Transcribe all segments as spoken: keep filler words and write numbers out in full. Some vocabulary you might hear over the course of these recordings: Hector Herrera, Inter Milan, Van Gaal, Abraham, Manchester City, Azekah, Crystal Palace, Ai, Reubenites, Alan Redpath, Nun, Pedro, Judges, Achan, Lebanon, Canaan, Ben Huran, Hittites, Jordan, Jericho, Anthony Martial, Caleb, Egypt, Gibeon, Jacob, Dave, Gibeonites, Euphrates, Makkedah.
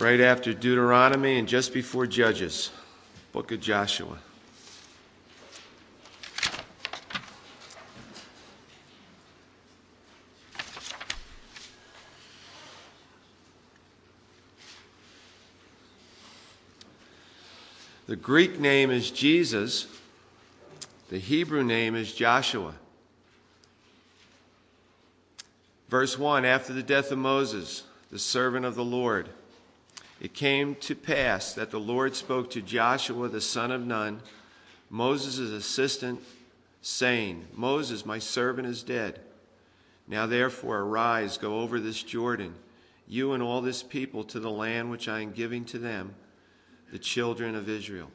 right after Deuteronomy and just before Judges, book of Joshua. The Greek name is Jesus. The Hebrew name is Joshua. Verse one, after the death of Moses, the servant of the Lord, it came to pass that the Lord spoke to Joshua, the son of Nun, Moses' assistant, saying, Moses, my servant, is dead. Now therefore arise, go over this Jordan, you and all this people, to the land which I am giving to them, the children of Israel.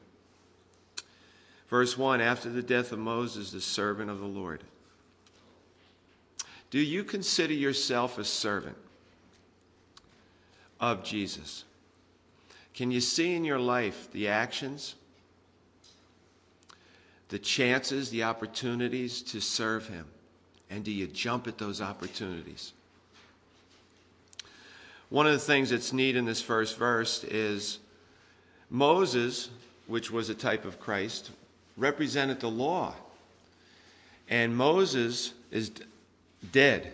Verse one, after the death of Moses, the servant of the Lord. Do you consider yourself a servant of Jesus? Can you see in your life the actions, the chances, the opportunities to serve him? And do you jump at those opportunities? One of the things that's neat in this first verse is Moses, which was a type of Christ, represented the law. And Moses is d- dead.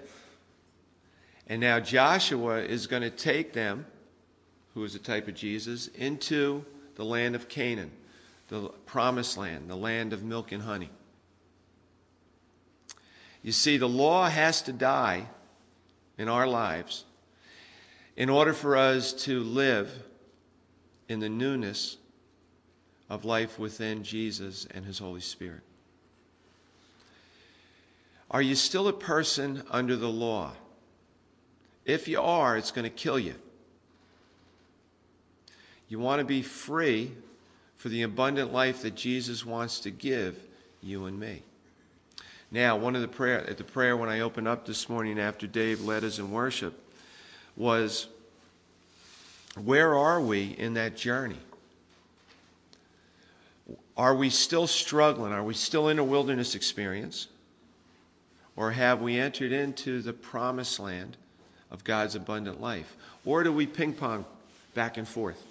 And now Joshua is going to take them, who is a type of Jesus, into the land of Canaan, the promised land, the land of milk and honey. You see, the law has to die in our lives in order for us to live in the newness of life within Jesus and his Holy Spirit. Are you still a person under the law? If you are, it's going to kill you. You want to be free for the abundant life that Jesus wants to give you and me. Now, one of the prayer at the prayer when I opened up this morning after Dave led us in worship was, where are we in that journey? Are we still struggling? Are we still in a wilderness experience? Or have we entered into the promised land of God's abundant life? Or do we ping-pong back and forth?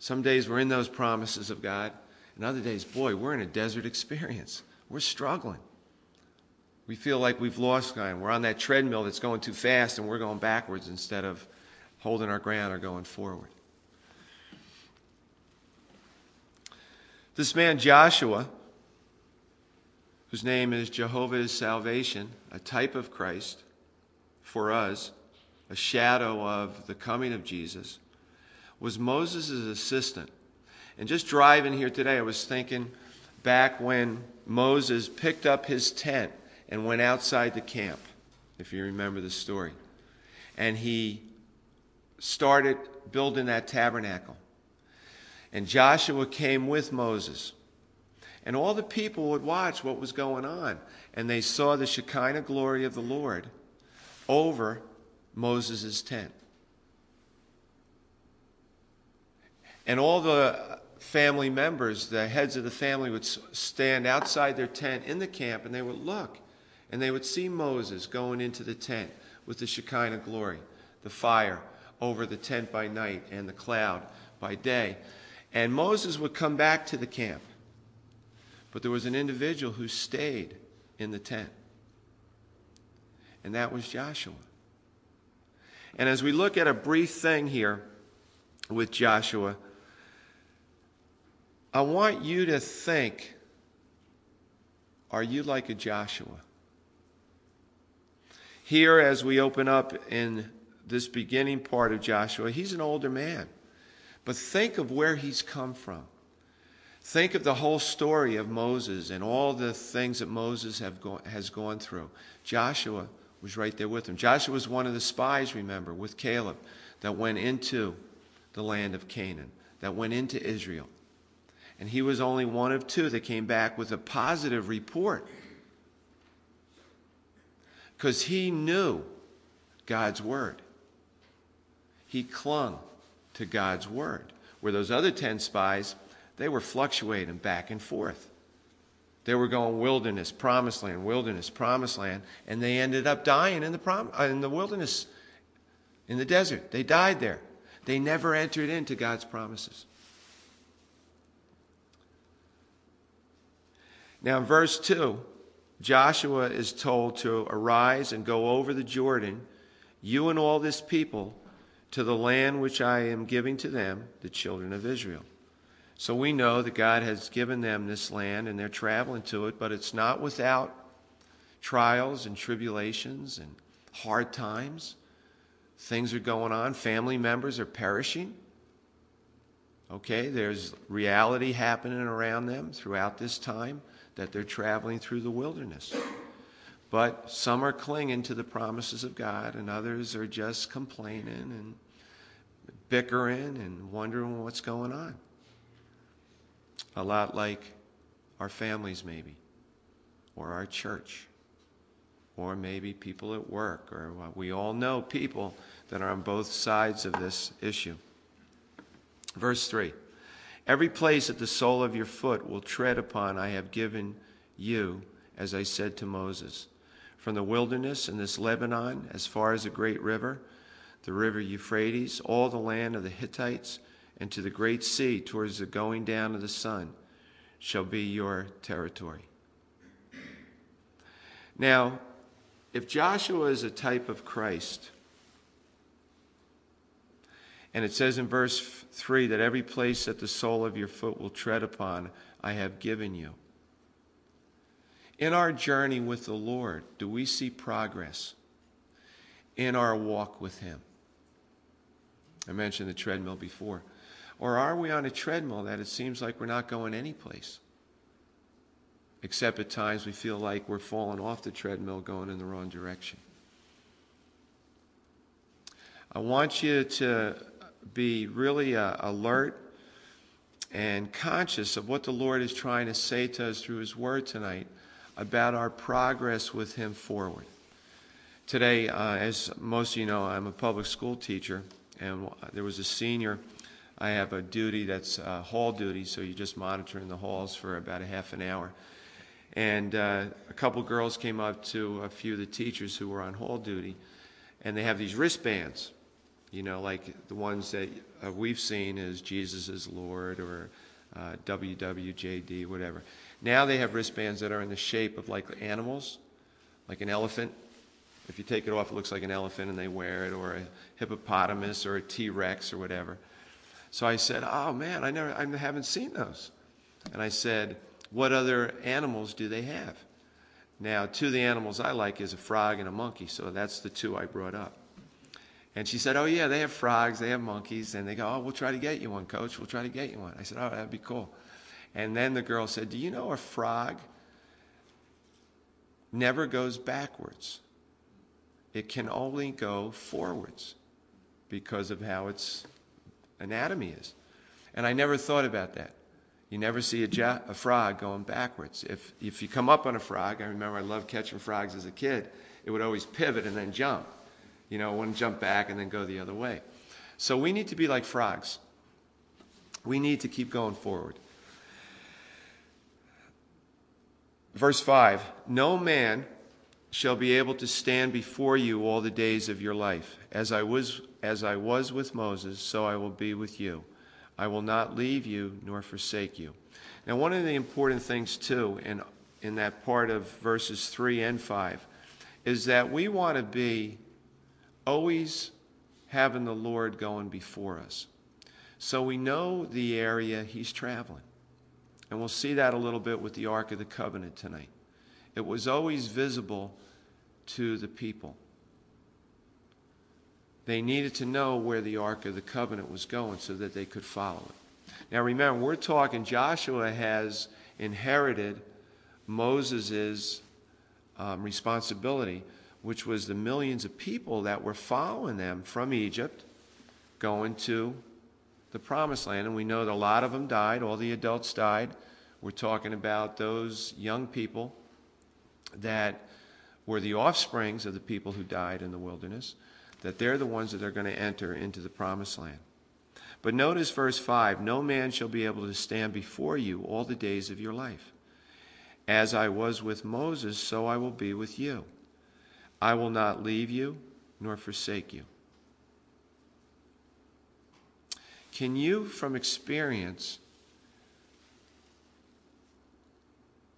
Some days we're in those promises of God, and other days, boy, we're in a desert experience. We're struggling. We feel like we've lost time. We're on that treadmill that's going too fast, and we're going backwards instead of holding our ground or going forward. This man Joshua, whose name is Jehovah is salvation, a type of Christ for us, a shadow of the coming of Jesus, was Moses' assistant. And just driving here today, I was thinking back when Moses picked up his tent and went outside the camp, if you remember the story. And he started building that tabernacle. And Joshua came with Moses. And all the people would watch what was going on. And they saw the Shekinah glory of the Lord over Moses' tent. And all the family members, the heads of the family, would stand outside their tent in the camp, and they would look. And they would see Moses going into the tent with the Shekinah glory, the fire over the tent by night and the cloud by day. And Moses would come back to the camp. But there was an individual who stayed in the tent. And that was Joshua. And as we look at a brief thing here with Joshua, I want you to think, are you like a Joshua? Here, as we open up in this beginning part of Joshua, he's an older man. But think of where he's come from. Think of the whole story of Moses and all the things that Moses have go- has gone through. Joshua was right there with him. Joshua was one of the spies, remember, with Caleb, that went into the land of Canaan, that went into Israel. And he was only one of two that came back with a positive report. Because he knew God's word. He clung to God's word. Where those other ten spies, they were fluctuating back and forth. They were going wilderness, promised land, wilderness, promised land, and they ended up dying in the prom- in the wilderness, in the desert. They died there. They never entered into God's promises. Now in verse two, Joshua is told to arise and go over the Jordan, you and all this people, to the land which I am giving to them, the children of Israel. So we know that God has given them this land and they're traveling to it, but it's not without trials and tribulations and hard times. Things are going on. Family members are perishing. Okay, there's reality happening around them throughout this time that they're traveling through the wilderness. But some are clinging to the promises of God, and others are just complaining and bickering and wondering what's going on. A lot like our families maybe, or our church, or maybe people at work, or we all know people that are on both sides of this issue. Verse three, every place that the sole of your foot will tread upon I have given you, as I said to Moses. From the wilderness and this Lebanon, as far as the great river, the river Euphrates, all the land of the Hittites, and to the great sea, towards the going down of the sun, shall be your territory. Now, if Joshua is a type of Christ, and it says in verse three that every place that the sole of your foot will tread upon, I have given you. In our journey with the Lord, do we see progress in our walk with Him? I mentioned the treadmill before. Or are we on a treadmill that it seems like we're not going anyplace? Except at times we feel like we're falling off the treadmill going in the wrong direction. I want you to be really uh, alert and conscious of what the Lord is trying to say to us through His Word tonight about our progress with Him forward. Today, uh, as most of you know, I'm a public school teacher, and there was a senior. I have a duty that's uh, hall duty, so you're just monitoring the halls for about a half an hour. And uh, a couple girls came up to a few of the teachers who were on hall duty, and they have these wristbands, you know, like the ones that uh, we've seen as Jesus is Lord or uh, W W J D, whatever. Now they have wristbands that are in the shape of like animals, like an elephant. If you take it off, it looks like an elephant, and they wear it, or a hippopotamus or a T-Rex or whatever. So I said, oh, man, I never, I haven't seen those. And I said, what other animals do they have? Now, two of the animals I like is a frog and a monkey, so that's the two I brought up. And she said, oh, yeah, they have frogs, they have monkeys, and they go, oh, we'll try to get you one, Coach, we'll try to get you one. I said, oh, that'd be cool. And then the girl said, do you know a frog never goes backwards? It can only go forwards because of how its anatomy is. And I never thought about that. You never see a, jo- a frog going backwards. If if you come up on a frog, I remember I loved catching frogs as a kid. It would always pivot and then jump. You know, it wouldn't jump back and then go the other way. So we need to be like frogs. We need to keep going forward. Verse five, no man shall be able to stand before you all the days of your life. As I was as I was with Moses, so I will be with you. I will not leave you nor forsake you. Now, one of the important things, too, in, in that part of verses three and five, is that we want to be always having the Lord going before us. So we know the area He's traveling. And we'll see that a little bit with the Ark of the Covenant tonight. It was always visible to the people. They needed to know where the Ark of the Covenant was going so that they could follow it. Now remember, we're talking Joshua has inherited Moses' um, responsibility, which was the millions of people that were following them from Egypt going to the Promised Land. And we know that a lot of them died. All the adults died. We're talking about those young people that were the offsprings of the people who died in the wilderness, that they're the ones that are going to enter into the Promised Land. But notice verse five, no man shall be able to stand before you all the days of your life. As I was with Moses, so I will be with you. I will not leave you nor forsake you. Can you, from experience,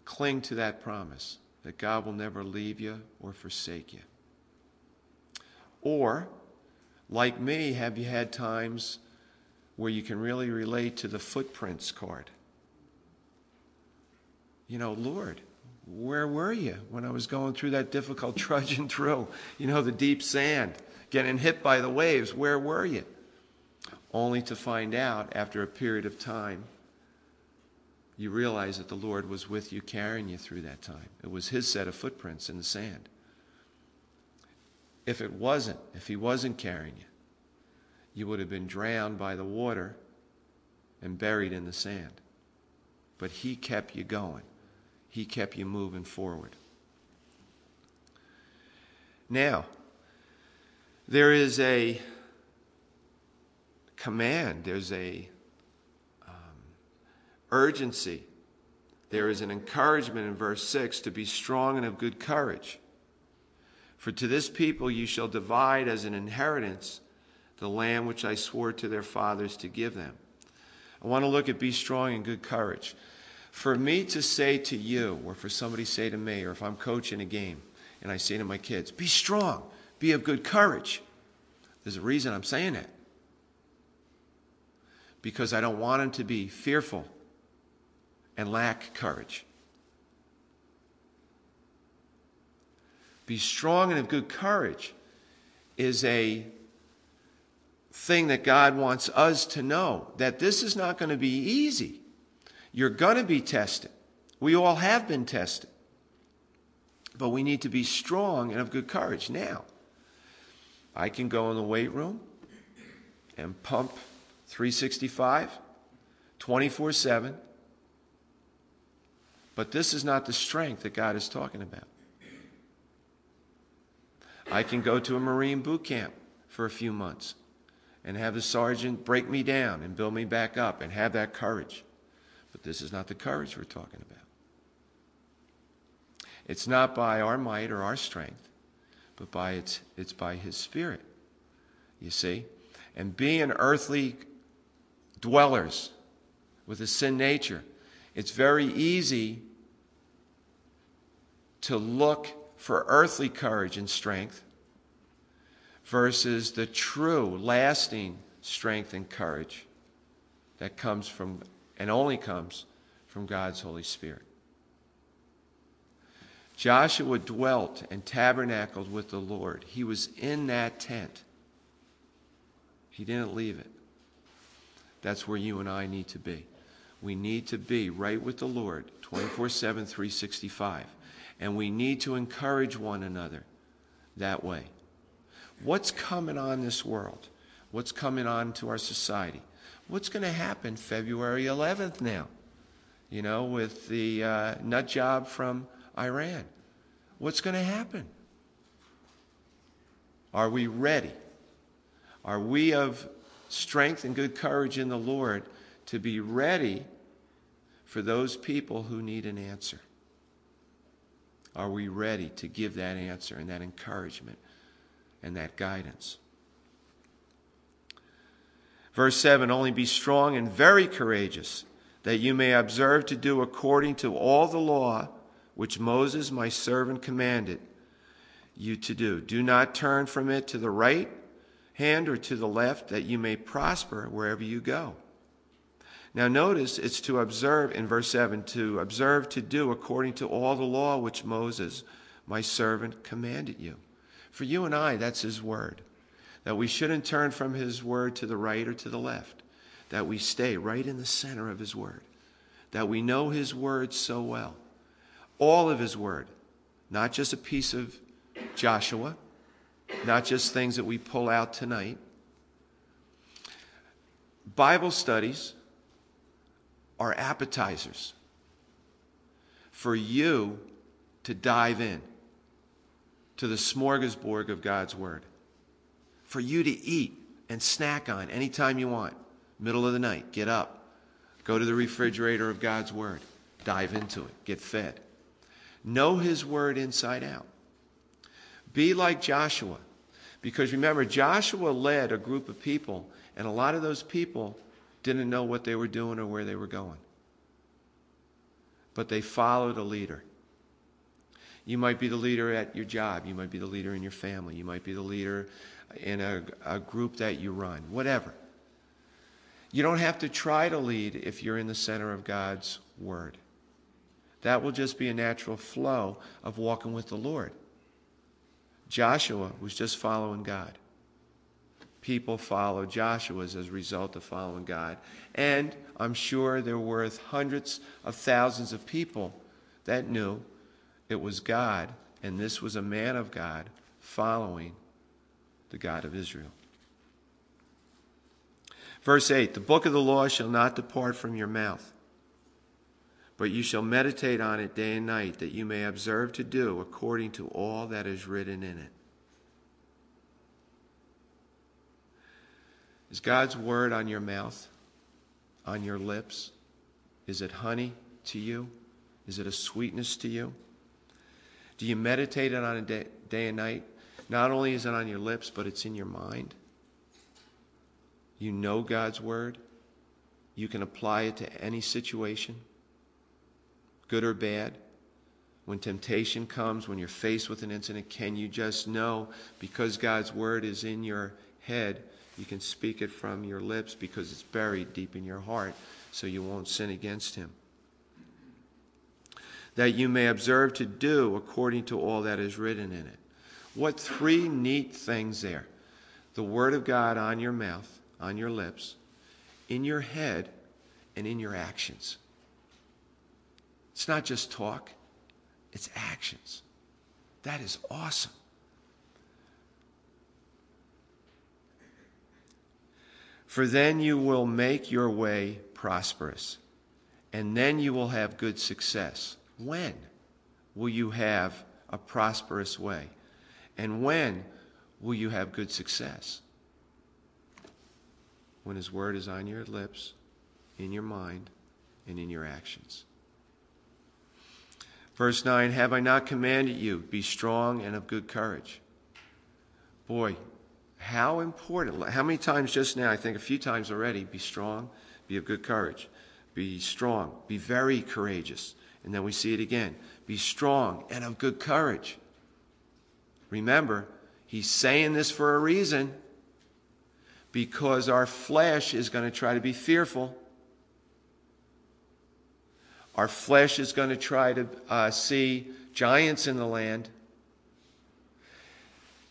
cling to that promise that God will never leave you or forsake you? Or, like me, have you had times where you can really relate to the footprints card? You know, Lord, where were you when I was going through that difficult trudging through, you know, the deep sand, getting hit by the waves? Where were you? Only to find out after a period of time, you realize that the Lord was with you, carrying you through that time. It was his set of footprints in the sand. If it wasn't, if he wasn't carrying you, you would have been drowned by the water and buried in the sand. But he kept you going. He kept you moving forward. Now, there is a command. There's a um, urgency. There is an encouragement in verse six to be strong and of good courage. For to this people you shall divide as an inheritance the land which I swore to their fathers to give them. I want to look at be strong and good courage. For me to say to you, or for somebody to say to me, or if I'm coaching a game and I say to my kids, be strong, be of good courage. There's a reason I'm saying that. Because I don't want them to be fearful and lack courage. Be strong and of good courage is a thing that God wants us to know, that this is not going to be easy. You're going to be tested. We all have been tested. But we need to be strong and of good courage. Now, I can go in the weight room and pump three sixty-five, twenty-four seven. But this is not the strength that God is talking about. I can go to a Marine boot camp for a few months and have the sergeant break me down and build me back up and have that courage. But this is not the courage we're talking about. It's not by our might or our strength, but by it's, it's by his Spirit, you see. And being earthly dwellers with a sin nature, it's very easy to look for earthly courage and strength versus the true, lasting strength and courage that comes from and only comes from God's Holy Spirit. Joshua dwelt and tabernacled with the Lord. He was in that tent. He didn't leave it. That's where you and I need to be. We need to be right with the Lord twenty-four seven, three sixty-five. And we need to encourage one another that way. What's coming on this world? What's coming on to our society? What's going to happen February eleventh now? You know, with the uh, nut job from Iran. What's going to happen? Are we ready? Are we of strength and good courage in the Lord to be ready for those people who need an answer? Are we ready to give that answer and that encouragement and that guidance? Verse seven, only be strong and very courageous, that you may observe to do according to all the law which Moses my servant commanded you to do. Do not turn from it to the right hand or to the left, that you may prosper wherever you go. Now notice, it's to observe, in verse seven, to observe to do according to all the law which Moses my servant commanded you. For you and I, that's his word. That we shouldn't turn from his word to the right or to the left. That we stay right in the center of his word. That we know his word so well. All of his word. Not just a piece of Joshua. Not just things that we pull out tonight. Bible studies are appetizers for you to dive in to the smorgasbord of God's word, for you to eat and snack on anytime you want. Middle of the night, get up, go to the refrigerator of God's word, dive into it, get fed. Know his word inside out. Be like Joshua, because remember, Joshua led a group of people, and a lot of those people didn't know what they were doing or where they were going. But they followed a leader. You might be the leader at your job. You might be the leader in your family. You might be the leader in a, a group that you run, whatever. You don't have to try to lead if you're in the center of God's word. That will just be a natural flow of walking with the Lord. Joshua was just following God. People followed Joshua as a result of following God. And I'm sure there were hundreds of thousands of people that knew it was God, and this was a man of God following the God of Israel. Verse eight, the book of the law shall not depart from your mouth, but you shall meditate on it day and night, that you may observe to do according to all that is written in it. Is God's word on your mouth, on your lips? Is it honey to you? Is it a sweetness to you? Do you meditate on it day, day and night? Not only is it on your lips, but it's in your mind. You know God's word. You can apply it to any situation, good or bad. When temptation comes, when you're faced with an incident, can you just know, because God's word is in your head, you can speak it from your lips because it's buried deep in your heart, so you won't sin against him. That you may observe to do according to all that is written in it. What three neat things there. The word of God on your mouth, on your lips, in your head, and in your actions. It's not just talk, it's actions. That is awesome. For then you will make your way prosperous, and then you will have good success. When will you have a prosperous way? And when will you have good success? When his word is on your lips, in your mind, and in your actions. Verse nine, have I not commanded you, be strong and of good courage? Boy, how important, how many times just now, I think a few times already, be strong, be of good courage, be strong, be very courageous. And then we see it again, be strong and of good courage. Remember, he's saying this for a reason, because our flesh is going to try to be fearful. Our flesh is going to try to uh, see giants in the land.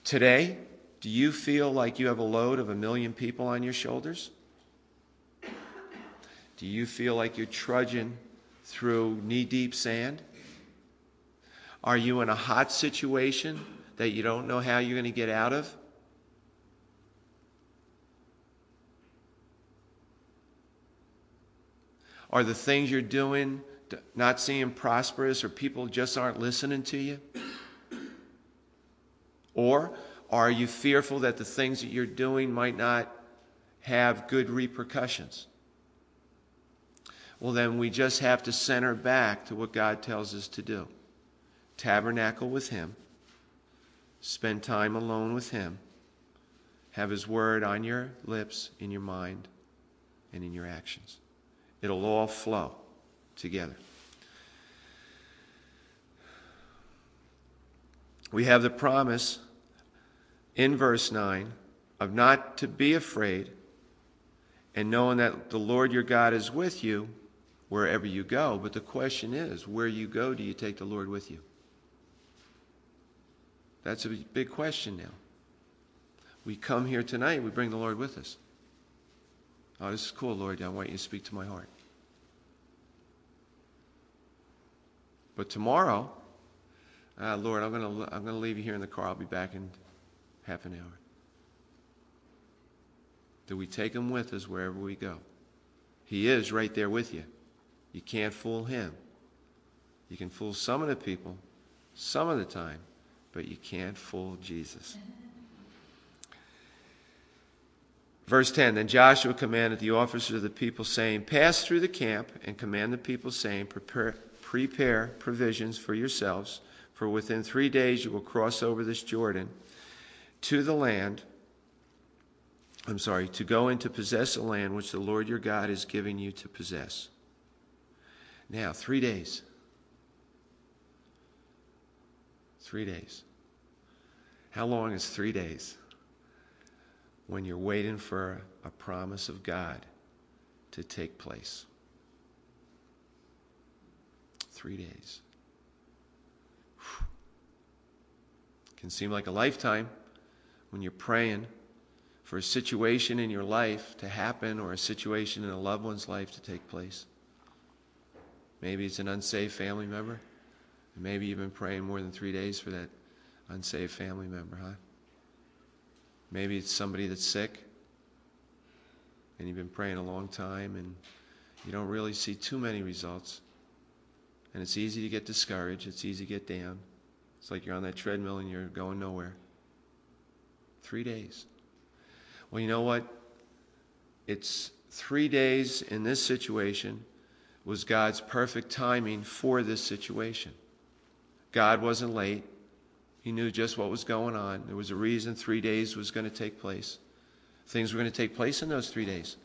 Today, do you feel like you have a load of a million people on your shoulders? Do you feel like you're trudging through knee-deep sand? Are you in a hot situation that you don't know how you're going to get out of? Are the things you're doing not seeming prosperous, or people just aren't listening to you? Or are you fearful that the things that you're doing might not have good repercussions? Well, then we just have to center back to what God tells us to do. Tabernacle with him. Spend time alone with him. Have his word on your lips, in your mind, and in your actions. It'll all flow together. We have the promise in verse nine, of not to be afraid, and knowing that the Lord your God is with you wherever you go. But the question is, where you go, do you take the Lord with you? That's a big question now. We come here tonight, we bring the Lord with us. Oh, this is cool, Lord. I want you to speak to my heart. But tomorrow, uh, Lord, I'm going to I'm going to leave you here in the car. I'll be back in half an hour. Do we take him with us wherever we go? He is right there with you. You can't fool him. You can fool some of the people some of the time, but you can't fool Jesus. Verse ten, then Joshua commanded the officers of the people, saying, pass through the camp and command the people, saying, prepare, prepare provisions for yourselves, for within three days you will cross over this Jordan to the land I'm sorry, to go in to possess a land which the Lord your God is giving you to possess. Now, three days. Three days. How long is three days? When you're waiting for a promise of God to take place. Three days. Whew. Can seem like a lifetime when you're praying for a situation in your life to happen or a situation in a loved one's life to take place. Maybe it's an unsaved family member. Maybe you've been praying more than three days for that unsaved family member, huh? Maybe it's somebody that's sick and you've been praying a long time and you don't really see too many results. And it's easy to get discouraged. It's easy to get down. It's like you're on that treadmill and you're going nowhere. Three days. Well, you know what? It's three days in this situation was God's perfect timing for this situation. God wasn't late. He knew just what was going on. There was a reason three days was going to take place. Things were going to take place in those three days.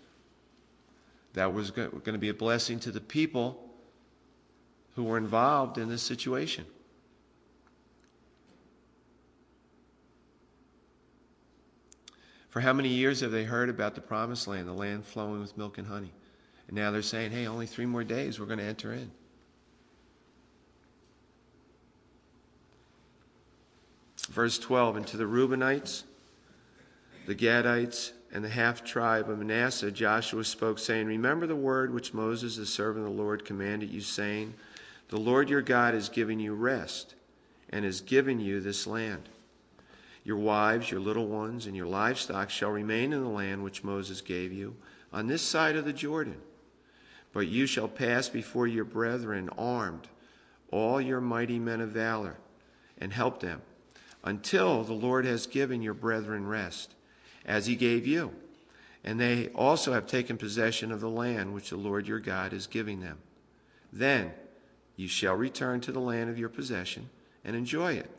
That was going to be a blessing to the people who were involved in this situation. For how many years have they heard about the promised land, the land flowing with milk and honey? And now they're saying, hey, only three more days, we're going to enter in. Verse twelve, and to the Reubenites, the Gadites, and the half-tribe of Manasseh, Joshua spoke, saying, remember the word which Moses, the servant of the Lord, commanded you, saying, the Lord your God has given you rest and has given you this land. Your wives, your little ones, and your livestock shall remain in the land which Moses gave you on this side of the Jordan. But you shall pass before your brethren armed, all your mighty men of valor, and help them, until the Lord has given your brethren rest, as he gave you. And they also have taken possession of the land which the Lord your God is giving them. Then you shall return to the land of your possession and enjoy it,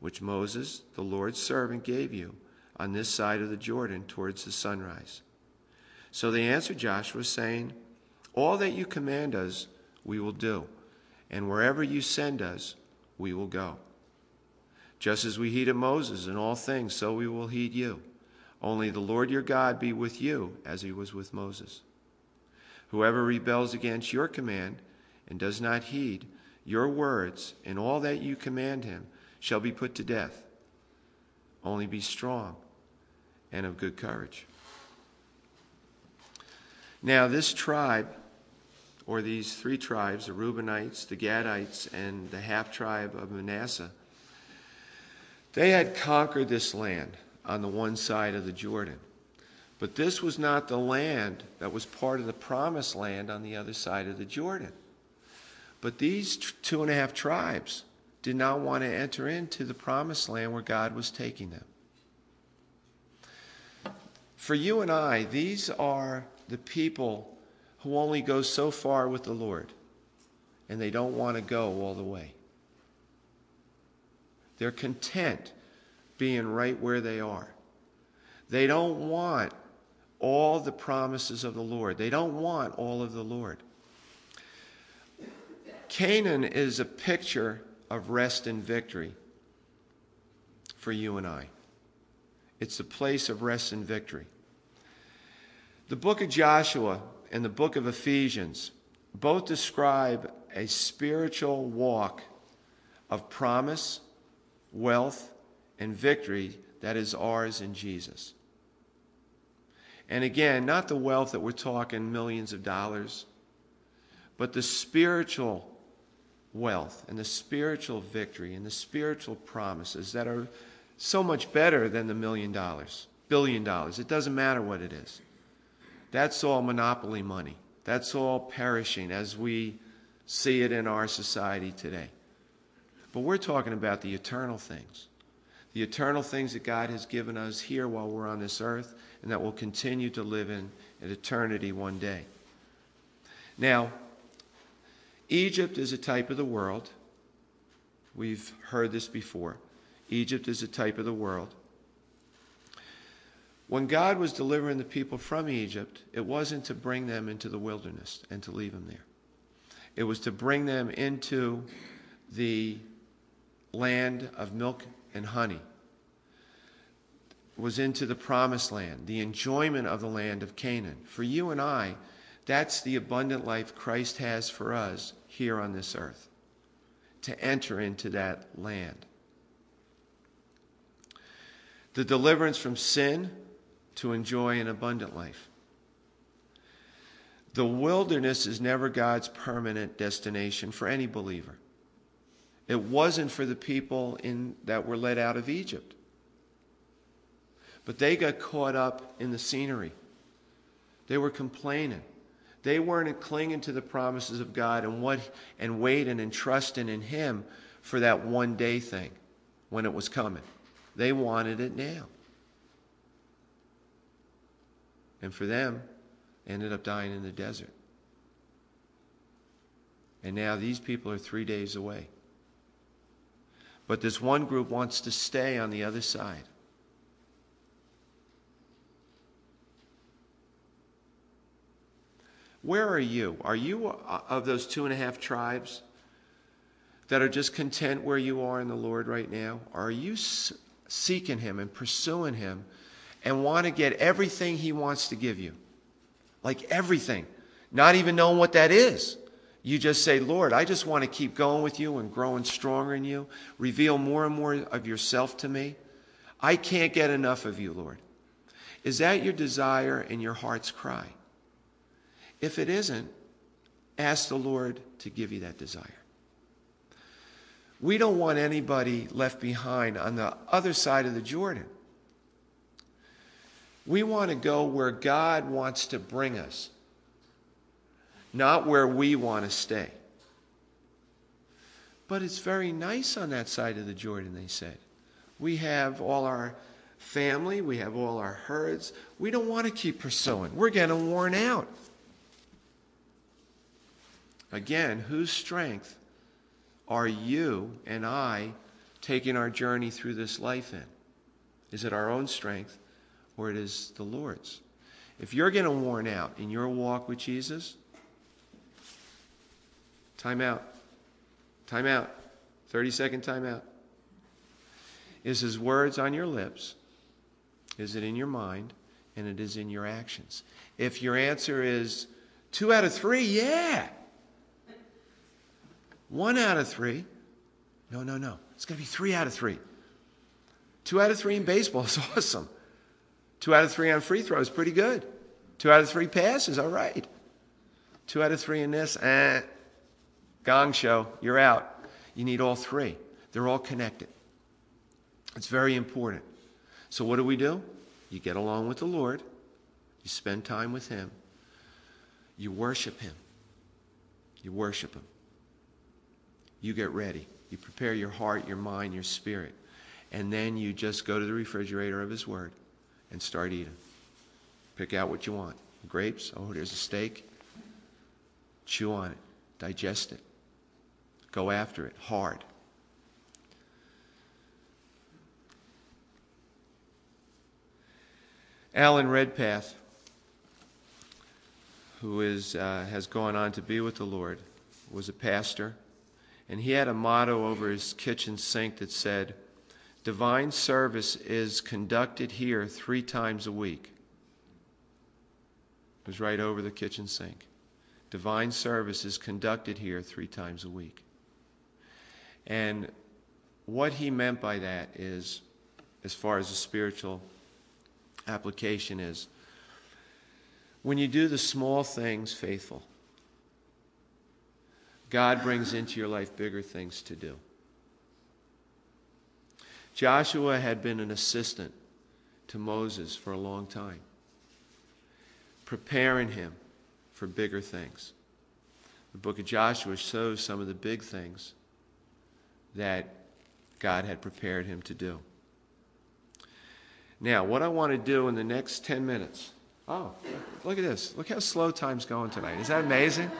which Moses, the Lord's servant, gave you on this side of the Jordan towards the sunrise. So they answered Joshua, saying, all that you command us, we will do, and wherever you send us, we will go. Just as we heeded Moses in all things, so we will heed you. Only the Lord your God be with you as he was with Moses. Whoever rebels against your command and does not heed your words in all that you command him, shall be put to death. Only be strong and of good courage. Now this tribe, or these three tribes, the Reubenites, the Gadites, and the half-tribe of Manasseh, they had conquered this land on the one side of the Jordan. But this was not the land that was part of the promised land on the other side of the Jordan. But these two and a half tribes did not want to enter into the promised land where God was taking them. For you and I, these are the people who only go so far with the Lord, and they don't want to go all the way. They're content being right where they are. They don't want all the promises of the Lord. They don't want all of the Lord. Canaan is a picture of rest and victory for you and I. It's the place of rest and victory. The book of Joshua and the book of Ephesians both describe a spiritual walk of promise, wealth, and victory that is ours in Jesus. And again, not the wealth that we're talking millions of dollars, but the spiritual wealth and the spiritual victory and the spiritual promises that are so much better than the million dollars, billion dollars. It doesn't matter what it is. That's all monopoly money. That's all perishing as we see it in our society today. But we're talking about the eternal things. The eternal things that God has given us here while we're on this earth and that we'll continue to live in at eternity one day. Now, Egypt is a type of the world. We've heard this before. Egypt is a type of the world. When God was delivering the people from Egypt, it wasn't to bring them into the wilderness and to leave them there. It was to bring them into the land of milk and honey. It was into the promised land, the enjoyment of the land of Canaan. For you and I, that's the abundant life Christ has for us here on this earth, to enter into that land. The deliverance from sin to enjoy an abundant life. The wilderness is never God's permanent destination for any believer. It wasn't for the people in, that were led out of Egypt. But they got caught up in the scenery. They were complaining. They weren't clinging to the promises of God and what and waiting and trusting in Him for that one day thing when it was coming. They wanted it now. And for them, ended up dying in the desert. And now these people are three days away. But this one group wants to stay on the other side. Where are you? Are you of those two and a half tribes that are just content where you are in the Lord right now? Are you seeking Him and pursuing Him and want to get everything He wants to give you? Like everything. Not even knowing what that is. You just say, Lord, I just want to keep going with You and growing stronger in You. Reveal more and more of Yourself to me. I can't get enough of You, Lord. Is that your desire and your heart's cry? If it isn't, ask the Lord to give you that desire. We don't want anybody left behind on the other side of the Jordan. We want to go where God wants to bring us, not where we want to stay. But it's very nice on that side of the Jordan, they said. We have all our family, we have all our herds. We don't want to keep pursuing. We're getting worn out. Again, whose strength are you and I taking our journey through this life in? Is it our own strength or it is the Lord's? If you're getting worn out in your walk with Jesus, time out. Time out. thirty second time out. Is His words on your lips? Is it in your mind? And it is in your actions. If your answer is two out of three, yeah. One out of three. No, no, no. It's going to be three out of three. Two out of three in baseball is awesome. Two out of three on free throws, pretty good. Two out of three passes, all right. Two out of three in this, eh. Gong show, you're out. You need all three. They're all connected. It's very important. So what do we do? You get along with the Lord. You spend time with Him. You worship Him. You worship Him. You get ready. You prepare your heart, your mind, your spirit. And then you just go to the refrigerator of His Word and start eating. Pick out what you want. Grapes. Oh, there's a steak. Chew on it. Digest it. Go after it hard. Alan Redpath, who is uh, has gone on to be with the Lord, was a pastor. And he had a motto over his kitchen sink that said, divine service is conducted here three times a week. It was right over the kitchen sink. Divine service is conducted here three times a week. And what he meant by that is, as far as the spiritual application is, when you do the small things faithful, God brings into your life bigger things to do. Joshua had been an assistant to Moses for a long time, preparing him for bigger things. The book of Joshua shows some of the big things that God had prepared him to do. Now, what I want to do in the next ten minutes... Oh, look at this. Look how slow time's going tonight. Is that amazing?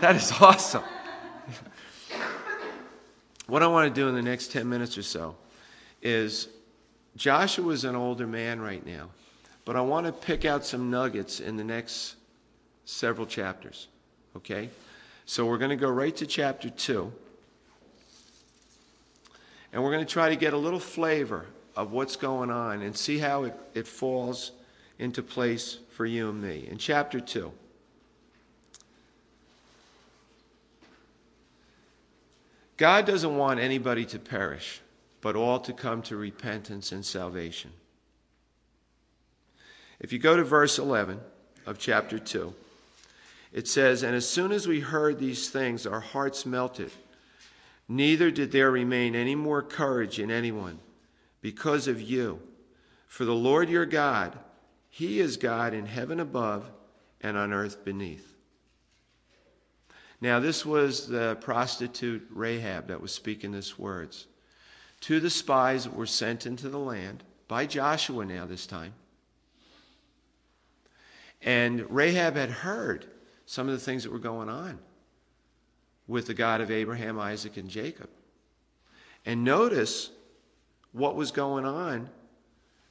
That is awesome. What I want to do in the next ten minutes or so is, Joshua's an older man right now, But I want to pick out some nuggets in the next several chapters, okay? So we're going to go right to chapter two. And we're going to try to get a little flavor of what's going on and see how it, it falls into place for you and me. In chapter two, God doesn't want anybody to perish, but all to come to repentance and salvation. If you go to verse eleven of chapter two, it says, "And as soon as we heard these things, our hearts melted. Neither did there remain any more courage in anyone because of you. For the Lord your God, he is God in heaven above and on earth beneath." Now this was the prostitute Rahab that was speaking these words to the spies that were sent into the land by Joshua now this time. And Rahab had heard some of the things that were going on with the God of Abraham, Isaac, and Jacob. And notice what was going on.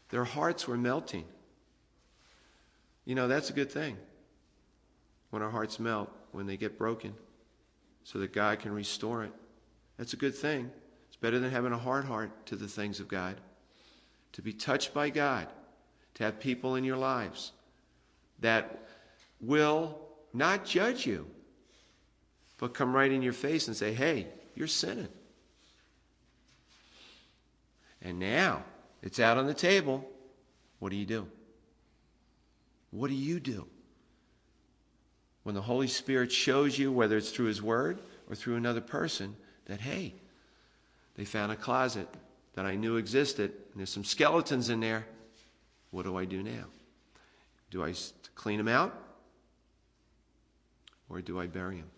Their hearts were melting. You know, that's a good thing. When our hearts melt, when they get broken, so that God can restore it. That's a good thing. It's better than having a hard heart to the things of God. To be touched by God, to have people in your lives that will not judge you, but come right in your face and say, "Hey, you're sinning." And now it's out on the table. What do you do? What do you do? When the Holy Spirit shows you, whether it's through his word or through another person, that, hey, they found a closet that I knew existed, and there's some skeletons in there. What do I do now? Do I clean them out? Or do I bury them?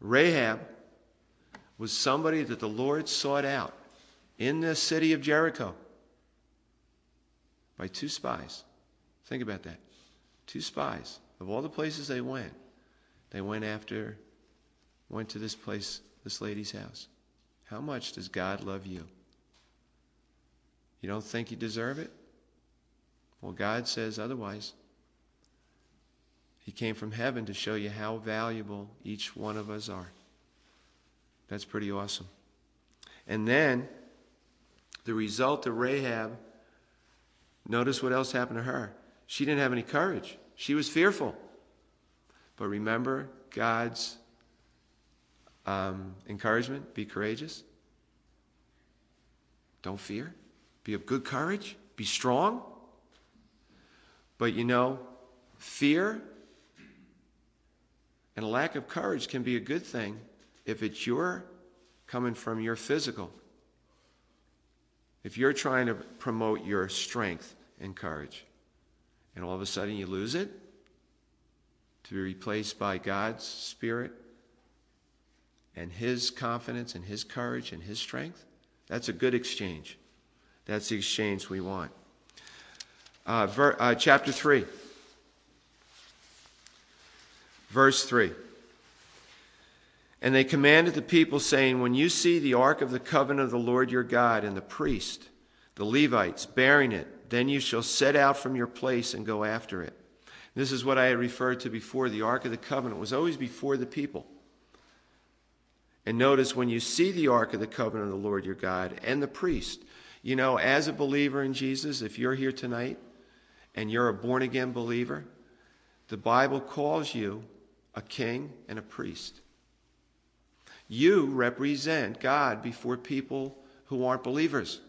Rahab was somebody that the Lord sought out in the city of Jericho by two spies. Think about that. Two spies. Of all the places they went, they went after, went to this place, this lady's house. How much does God love you? You don't think you deserve it? Well, God says otherwise. He came from heaven to show you how valuable each one of us are. That's pretty awesome. And then, the result of Rahab, notice what else happened to her. She didn't have any courage. She was fearful. But remember God's um, encouragement, be courageous. Don't fear. Be of good courage. Be strong. But you know, fear and a lack of courage can be a good thing if it's your coming from your physical. If you're trying to promote your strength and courage, and all of a sudden you lose it, to be replaced by God's Spirit and his confidence and his courage and his strength, that's a good exchange. That's the exchange we want. Uh, ver- uh, chapter three. Verse three. "And they commanded the people, saying, when you see the ark of the covenant of the Lord your God and the priest, the Levites, bearing it, then you shall set out from your place and go after it." This is what I had referred to before. The ark of the covenant was always before the people. And notice, when you see the ark of the covenant of the Lord your God and the priest, you know, as a believer in Jesus, if you're here tonight and you're a born-again believer, the Bible calls you a king and a priest. You represent God before people who aren't believers.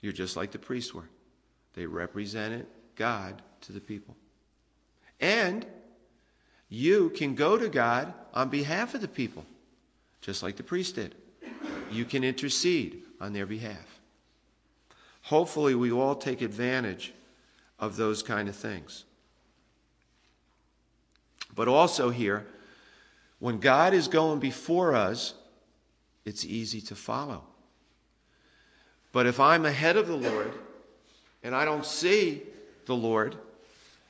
You're just like the priests were. They represented God to the people. And you can go to God on behalf of the people, just like the priests did. You can intercede on their behalf. Hopefully, we all take advantage of those kind of things. But also here, when God is going before us, it's easy to follow. But if I'm ahead of the Lord and I don't see the Lord,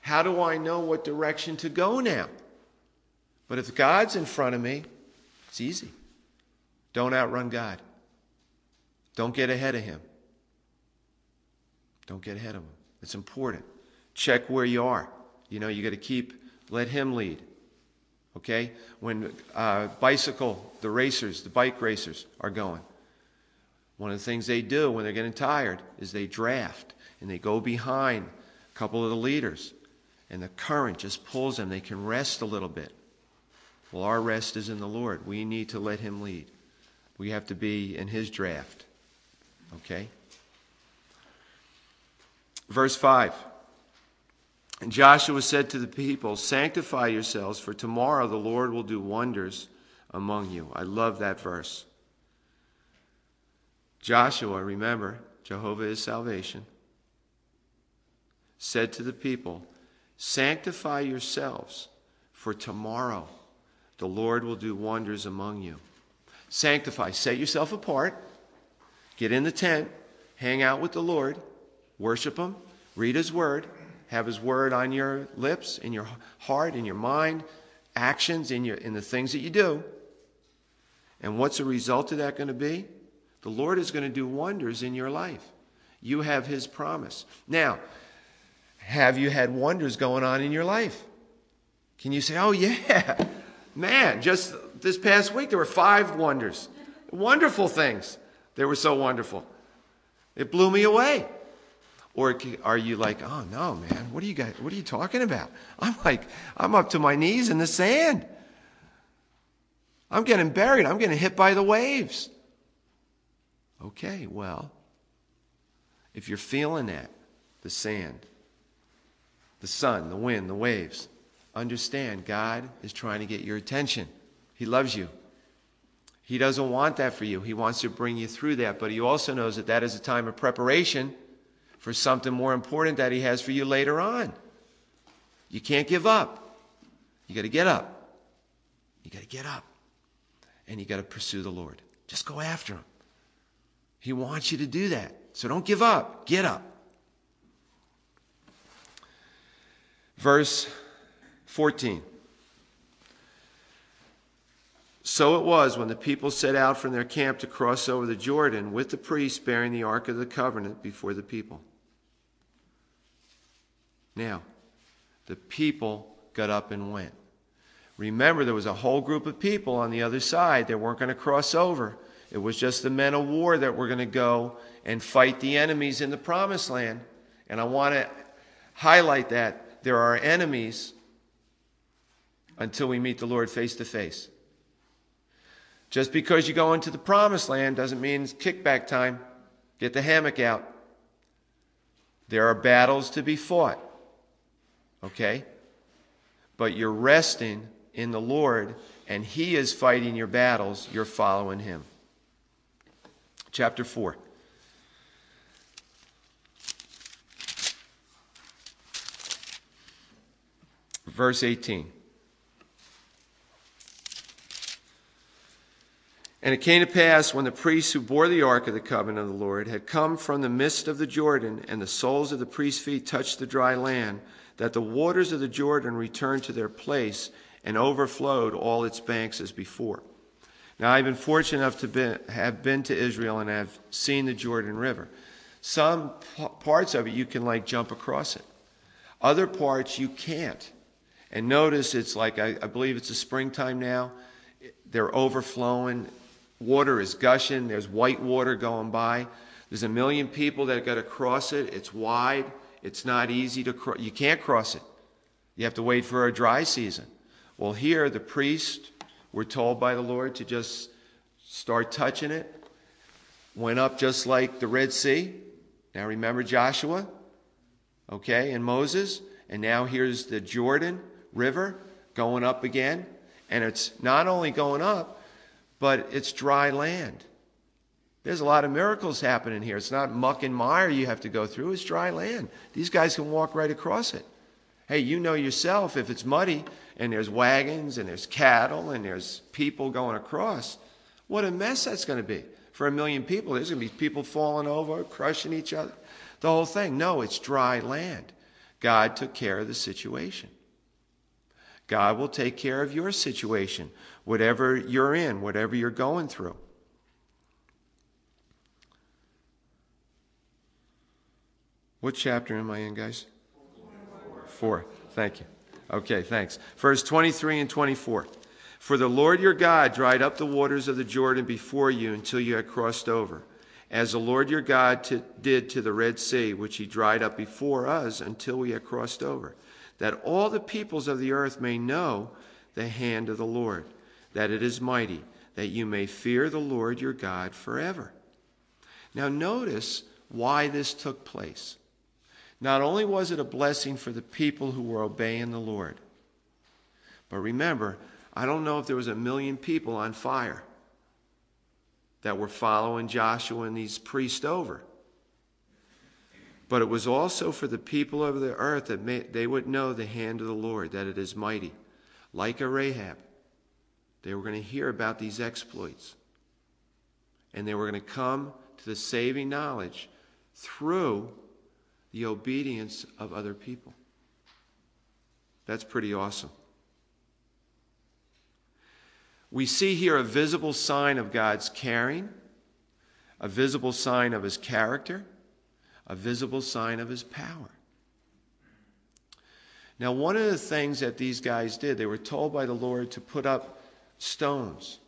how do I know what direction to go now? But if God's in front of me, it's easy. Don't outrun God. Don't get ahead of him. Don't get ahead of him. It's important. Check where you are. You know, you got to keep, let him lead. Okay? When uh, bicycle, the racers, the bike racers are going, one of the things they do when they're getting tired is they draft and they go behind a couple of the leaders, and the current just pulls them. They can rest a little bit. Well, our rest is in the Lord. We need to let him lead. We have to be in his draft. Okay? Verse five. And Joshua said to the people, sanctify yourselves, for tomorrow the Lord will do wonders among you. I love that verse. Joshua, remember, Jehovah is salvation, said to the people, sanctify yourselves, for tomorrow the Lord will do wonders among you. Sanctify, set yourself apart, get in the tent, hang out with the Lord, worship him, read his word, have his word on your lips, in your heart, in your mind, actions, in your in the things that you do. And what's the result of that going to be? The Lord is going to do wonders in your life. You have his promise. Now, have you had wonders going on in your life? Can you say, oh yeah, man, just this past week there were five wonders. Wonderful things. They were so wonderful. It blew me away. Or are you like, oh no, man, what are you guys, what are you talking about? I'm like, I'm up to my knees in the sand. I'm getting buried. I'm getting hit by the waves. Okay, well, if you're feeling that, the sand, the sun, the wind, the waves, understand God is trying to get your attention. He loves you. He doesn't want that for you. He wants to bring you through that, but he also knows that that is a time of preparation for something more important that he has for you later on. You can't give up. You got to get up. You got to get up. And you got to pursue the Lord. Just go after him. He wants you to do that. So don't give up. Get up. Verse fourteen. So it was when the people set out from their camp to cross over the Jordan with the priests bearing the Ark of the Covenant before the people. Now, the people got up and went. Remember, there was a whole group of people on the other side that weren't going to cross over. It was just the men of war that were going to go and fight the enemies in the Promised Land. And I want to highlight that there are enemies until we meet the Lord face to face. Just because you go into the Promised Land doesn't mean it's kickback time. Get the hammock out. There are battles to be fought. Okay? But you're resting in the Lord, and he is fighting your battles. You're following him. Chapter four. Verse eighteen. And it came to pass when the priests who bore the ark of the covenant of the Lord had come from the midst of the Jordan, and the soles of the priests' feet touched the dry land, that the waters of the Jordan returned to their place and overflowed all its banks as before. Now, I've been fortunate enough to be, have been to Israel, and I've seen the Jordan River. Some p- parts of it you can like jump across it. Other parts you can't. And notice it's like, I, I believe it's the springtime now. They're overflowing. Water is gushing. There's white water going by. There's a million people that got to cross it. It's wide. It's not easy to cross. You can't cross it. You have to wait for a dry season. Well, here the priests were told by the Lord to just start touching it. Went up just like the Red Sea. Now remember Joshua, okay, and Moses. And now here's the Jordan River going up again. And it's not only going up, but it's dry land. There's a lot of miracles happening here. It's not muck and mire you have to go through. It's dry land. These guys can walk right across it. Hey, you know yourself, if it's muddy and there's wagons and there's cattle and there's people going across, what a mess that's going to be for a million people. There's going to be people falling over, crushing each other, the whole thing. No, it's dry land. God took care of the situation. God will take care of your situation, whatever you're in, whatever you're going through. What chapter am I in, guys? Four. Thank you. Okay, thanks. Verse twenty-three and twenty-four. For the Lord your God dried up the waters of the Jordan before you until you had crossed over, as the Lord your God to, did to the Red Sea, which he dried up before us until we had crossed over, that all the peoples of the earth may know the hand of the Lord, that it is mighty, that you may fear the Lord your God forever. Now notice why this took place. Not only was it a blessing for the people who were obeying the Lord, but remember, I don't know if there was a million people on fire that were following Joshua and these priests over. But it was also for the people of the earth that may, they would know the hand of the Lord, that it is mighty. Like a Rahab, they were going to hear about these exploits. And they were going to come to the saving knowledge through the obedience of other people. That's pretty awesome. We see here a visible sign of God's caring, a visible sign of his character, a visible sign of his power. Now, one of the things that these guys did, they were told by the Lord to put up stones,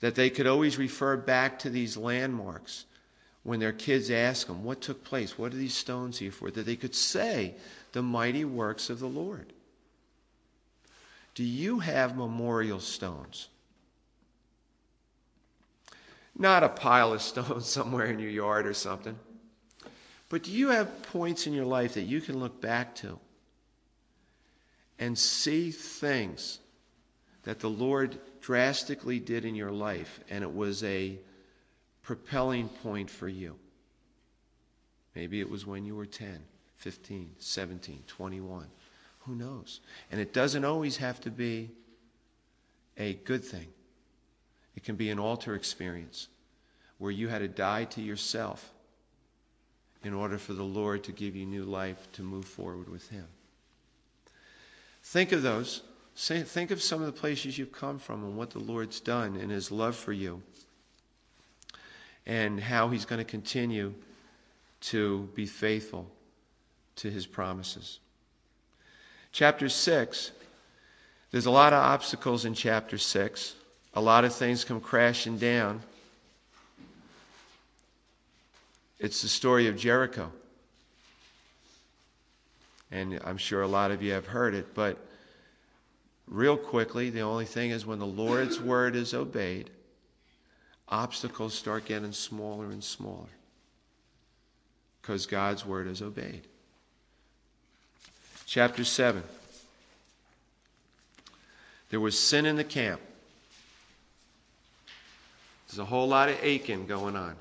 that they could always refer back to these landmarks when their kids asked them, what took place? What are these stones here for? That they could say the mighty works of the Lord. Do you have memorial stones? Not a pile of stones somewhere in your yard or something. But do you have points in your life that you can look back to and see things that the Lord drastically did in your life, and it was a propelling point for you? Maybe it was when you were ten, fifteen, seventeen, twenty-one. Who knows? And it doesn't always have to be a good thing. It can be an altar experience where you had to die to yourself in order for the Lord to give you new life to move forward with him. Think of those. Think of some of the places you've come from and what the Lord's done in his love for you and how he's going to continue to be faithful to his promises. Chapter six, there's a lot of obstacles in chapter six. A lot of things come crashing down. It's the story of Jericho. And I'm sure a lot of you have heard it, but real quickly, the only thing is when the Lord's word is obeyed, obstacles start getting smaller and smaller because God's word is obeyed. Chapter seven. There was sin in the camp. There's a whole lot of Achan going on.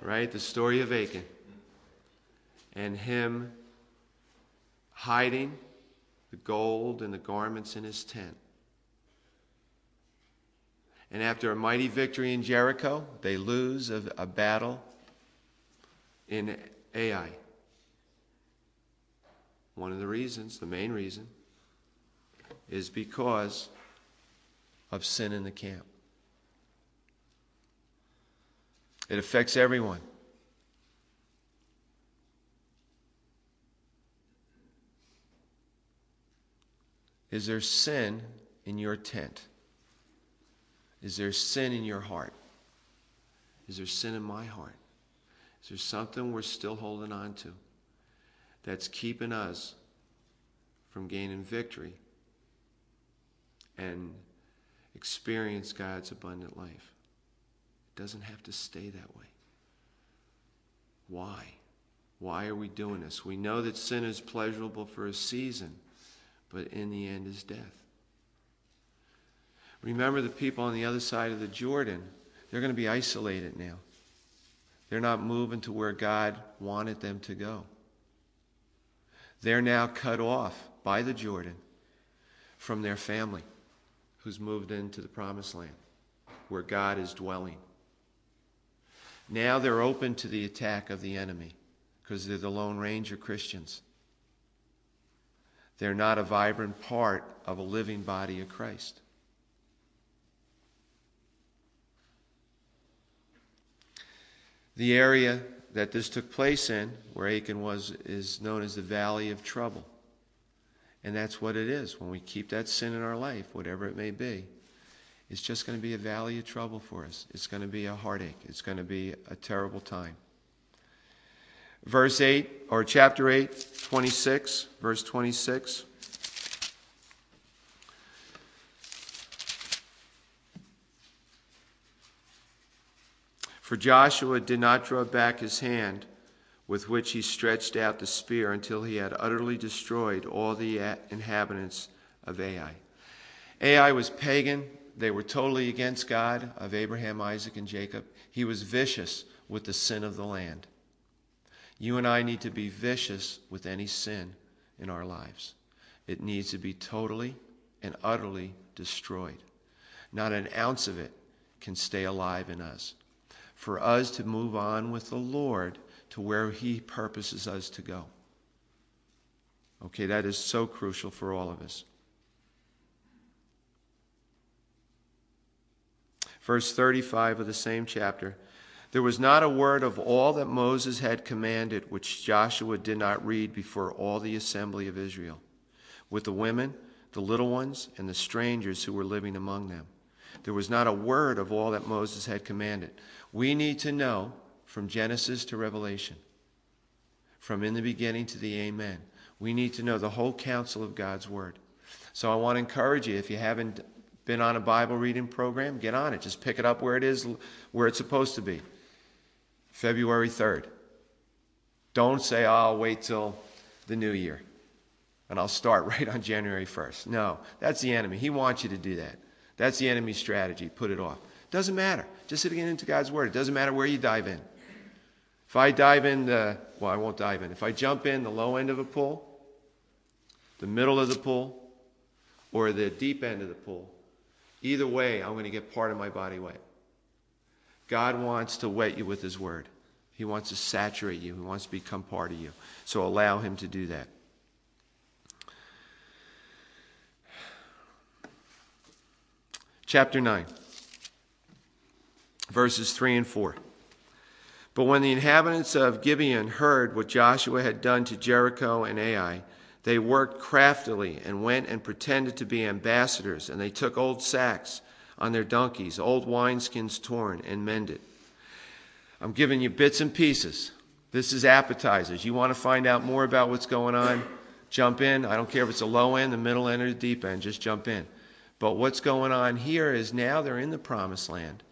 Right? The story of Achan and him hiding the gold and the garments in his tent. And after a mighty victory in Jericho, they lose a, a battle in Ai. One of the reasons, the main reason, is because of sin in the camp. It affects everyone. Is there sin in your tent? Is there sin in your heart? Is there sin in my heart? Is there something we're still holding on to that's keeping us from gaining victory and experience God's abundant life? It doesn't have to stay that way. Why? Why are we doing this? We know that sin is pleasurable for a season, but in the end is death. Remember the people on the other side of the Jordan, they're going to be isolated now. They're not moving to where God wanted them to go. They're now cut off by the Jordan from their family who's moved into the promised land where God is dwelling. Now they're open to the attack of the enemy because they're the Lone Ranger Christians. They're not a vibrant part of a living body of Christ. The area that this took place in, where Achan was, is known as the Valley of Trouble. And that's what it is. When we keep that sin in our life, whatever it may be, it's just going to be a valley of trouble for us. It's going to be a heartache. It's going to be a terrible time. Verse eight, or chapter eight, twenty-six, verse twenty-six. For Joshua did not draw back his hand with which he stretched out the spear until he had utterly destroyed all the inhabitants of Ai. Ai was pagan. They were totally against God of Abraham, Isaac, and Jacob. He was vicious with the sin of the land. You and I need to be vicious with any sin in our lives. It needs to be totally and utterly destroyed. Not an ounce of it can stay alive in us. For us to move on with the Lord to where He purposes us to go. Okay, that is so crucial for all of us. Verse thirty-five of the same chapter. There was not a word of all that Moses had commanded which Joshua did not read before all the assembly of Israel, with the women, the little ones, and the strangers who were living among them. There was not a word of all that Moses had commanded. We need to know from Genesis to Revelation, from in the beginning to the amen. We need to know the whole counsel of God's word. So I want to encourage you, if you haven't been on a Bible reading program, get on it. Just pick it up where it is, where it's supposed to be. February third. Don't say, oh, I'll wait till the new year and I'll start right on January first. No, that's the enemy. He wants you to do that. That's the enemy's strategy. Put it off. Doesn't matter. Just get into God's word. It doesn't matter where you dive in. If I dive in the, well, I won't dive in. If I jump in the low end of a pool, the middle of the pool, or the deep end of the pool, either way, I'm going to get part of my body wet. God wants to wet you with His word. He wants to saturate you. He wants to become part of you. So allow Him to do that. Chapter nine, verses three and four. But when the inhabitants of Gibeon heard what Joshua had done to Jericho and Ai, they worked craftily and went and pretended to be ambassadors, and they took old sacks on their donkeys, old wineskins torn and mended. I'm giving you bits and pieces. This is appetizers. You want to find out more about what's going on? Jump in. I don't care if it's the low end, the middle end, or the deep end. Just jump in. But what's going on here is now they're in the promised land.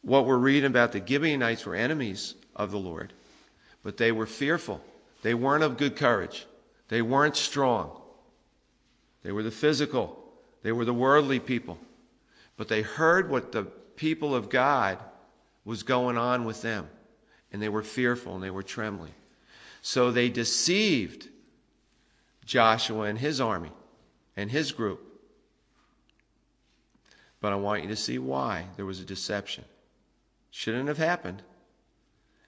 What we're reading about, the Gibeonites were enemies of the Lord, but they were fearful. They weren't of good courage. They weren't strong. They were the physical. They were the worldly people. But they heard what the people of God was going on with them, and they were fearful and they were trembling. So they deceived Joshua and his army and his group. But I want you to see why there was a deception. Shouldn't have happened.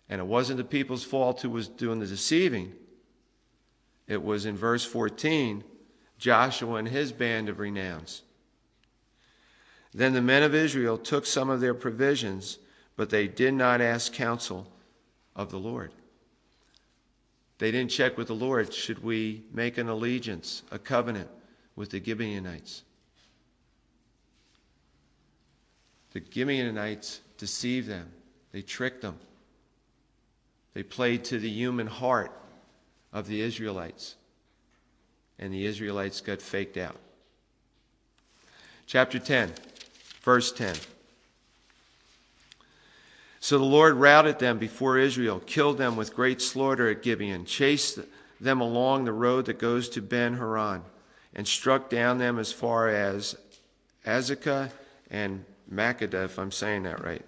And it wasn't the people's fault who was doing the deceiving. It was in verse fourteen, Joshua and his band of renowns. Then the men of Israel took some of their provisions, but they did not ask counsel of the Lord. They didn't check with the Lord, should we make an allegiance, a covenant with the Gibeonites? The Gibeonites deceived them. They tricked them. They played to the human heart of the Israelites. And the Israelites got faked out. Chapter ten, verse ten. So the Lord routed them before Israel, killed them with great slaughter at Gibeon, chased them along the road that goes to Ben Huran, and struck down them as far as Azekah and Makkedah, if I'm saying that right.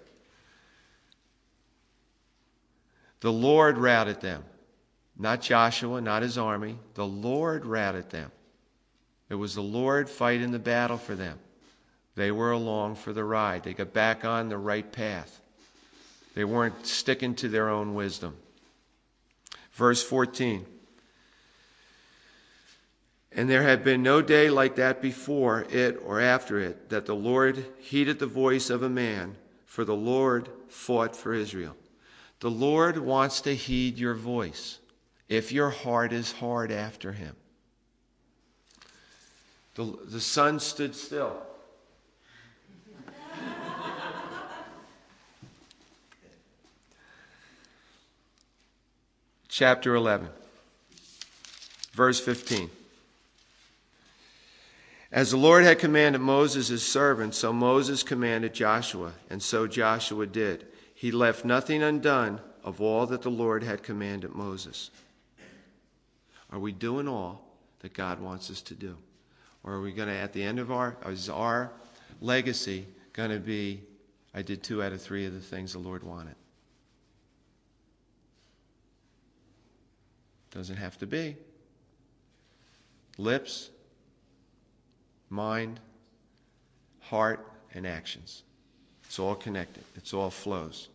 The Lord routed them. Not Joshua, not his army. The Lord routed them. It was the Lord fighting the battle for them. They were along for the ride. They got back on the right path. They weren't sticking to their own wisdom. Verse fourteen. And there had been no day like that before it or after it, that the Lord heeded the voice of a man, for the Lord fought for Israel. The Lord wants to heed your voice if your heart is hard after him. The, the sun stood still. Chapter eleven, verse fifteen. As the Lord had commanded Moses his servant, so Moses commanded Joshua, and so Joshua did. He left nothing undone of all that the Lord had commanded Moses. Are we doing all that God wants us to do? Or are we going to, at the end of our, is our legacy going to be, I did two out of three of the things the Lord wanted? Doesn't have to be. Lips, mind, heart, and actions. It's all connected. It's all flows.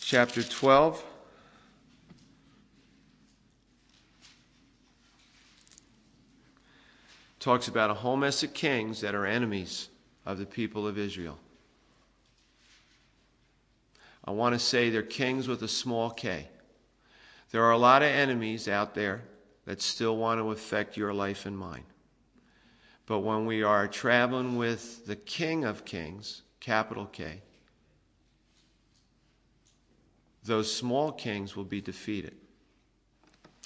Chapter twelve. Talks about a whole mess of kings that are enemies of the people of Israel. I want to say they're kings with a small k. There are a lot of enemies out there that still want to affect your life and mine. But when we are traveling with the King of Kings, capital K, those small kings will be defeated.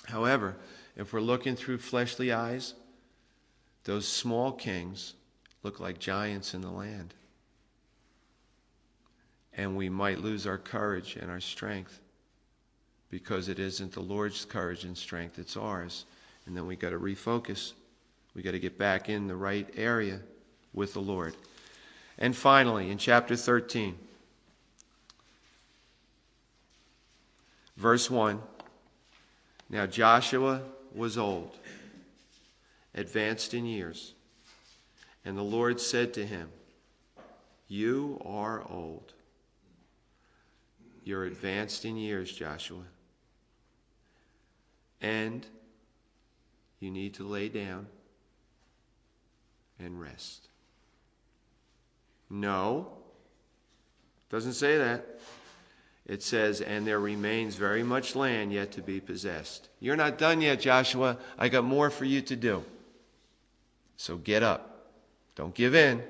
However, if we're looking through fleshly eyes, those small kings look like giants in the land. And we might lose our courage and our strength because it isn't the Lord's courage and strength, it's ours. And then we got to refocus. We got to get back in the right area with the Lord. And finally, in chapter thirteen, verse one, now Joshua was old, advanced in years, and the Lord said to him, you are old. You're advanced in years, Joshua. And you need to lay down and rest. No, doesn't say that. It says, and there remains very much land yet to be possessed. You're not done yet, Joshua. I got more for you to do. So get up. Don't give in.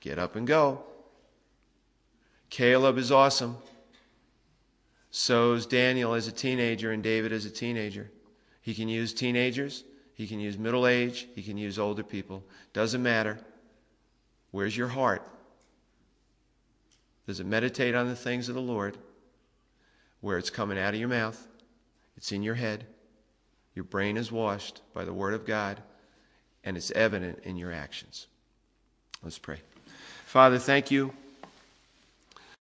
Get up and go. Caleb is awesome. So is Daniel as a teenager and David as a teenager. He can use teenagers. He can use middle age. He can use older people. Doesn't matter. Where's your heart? Does it meditate on the things of the Lord? Where it's coming out of your mouth. It's in your head. Your brain is washed by the Word of God. And it's evident in your actions. Let's pray. Father, thank you.